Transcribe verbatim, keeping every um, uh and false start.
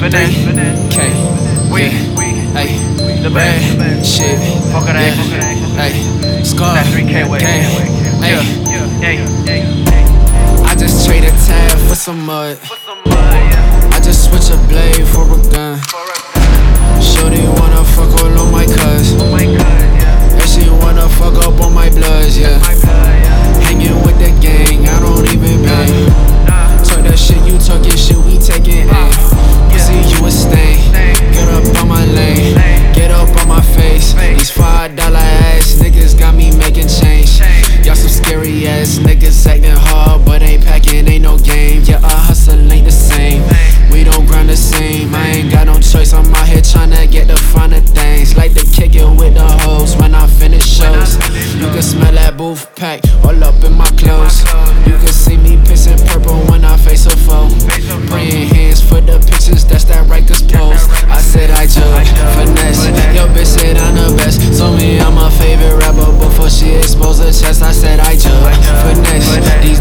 finesse, finesse. K, we, hey, the bad shit, fuck it, yeah. Fuck it, hey, score, game, hey, I just traded time for some mud. I just switch a blade for a gun. Shorty wanna fuck all on my cuz, and she wanna fuck up on my bloods, yeah. Hanging with the gang, I don't even bang. Talk that shit, you talking shit, we taking aim. Pussy, you a stain. Get up on my lane, get up on my face. These five dollar ass niggas got me making change. Y'all some scary ass niggas acting hard, but ain't packing, ain't no game. Yeah, our hustle ain't the same. We don't grind the same. I ain't got no choice, I'm out here tryna get the finer things. Like the kickin' with the hoes when I finish shows. You can smell that booth pack all up in my clothes. You can see me pissing purple when I face a foe. Praying hands for the pictures, that's that Rikers pose. I said I joke, finesse. Yo bitch said I'm the best. Told me I'm my favorite rapper before she exposed her chest. I said I joke, finesse. These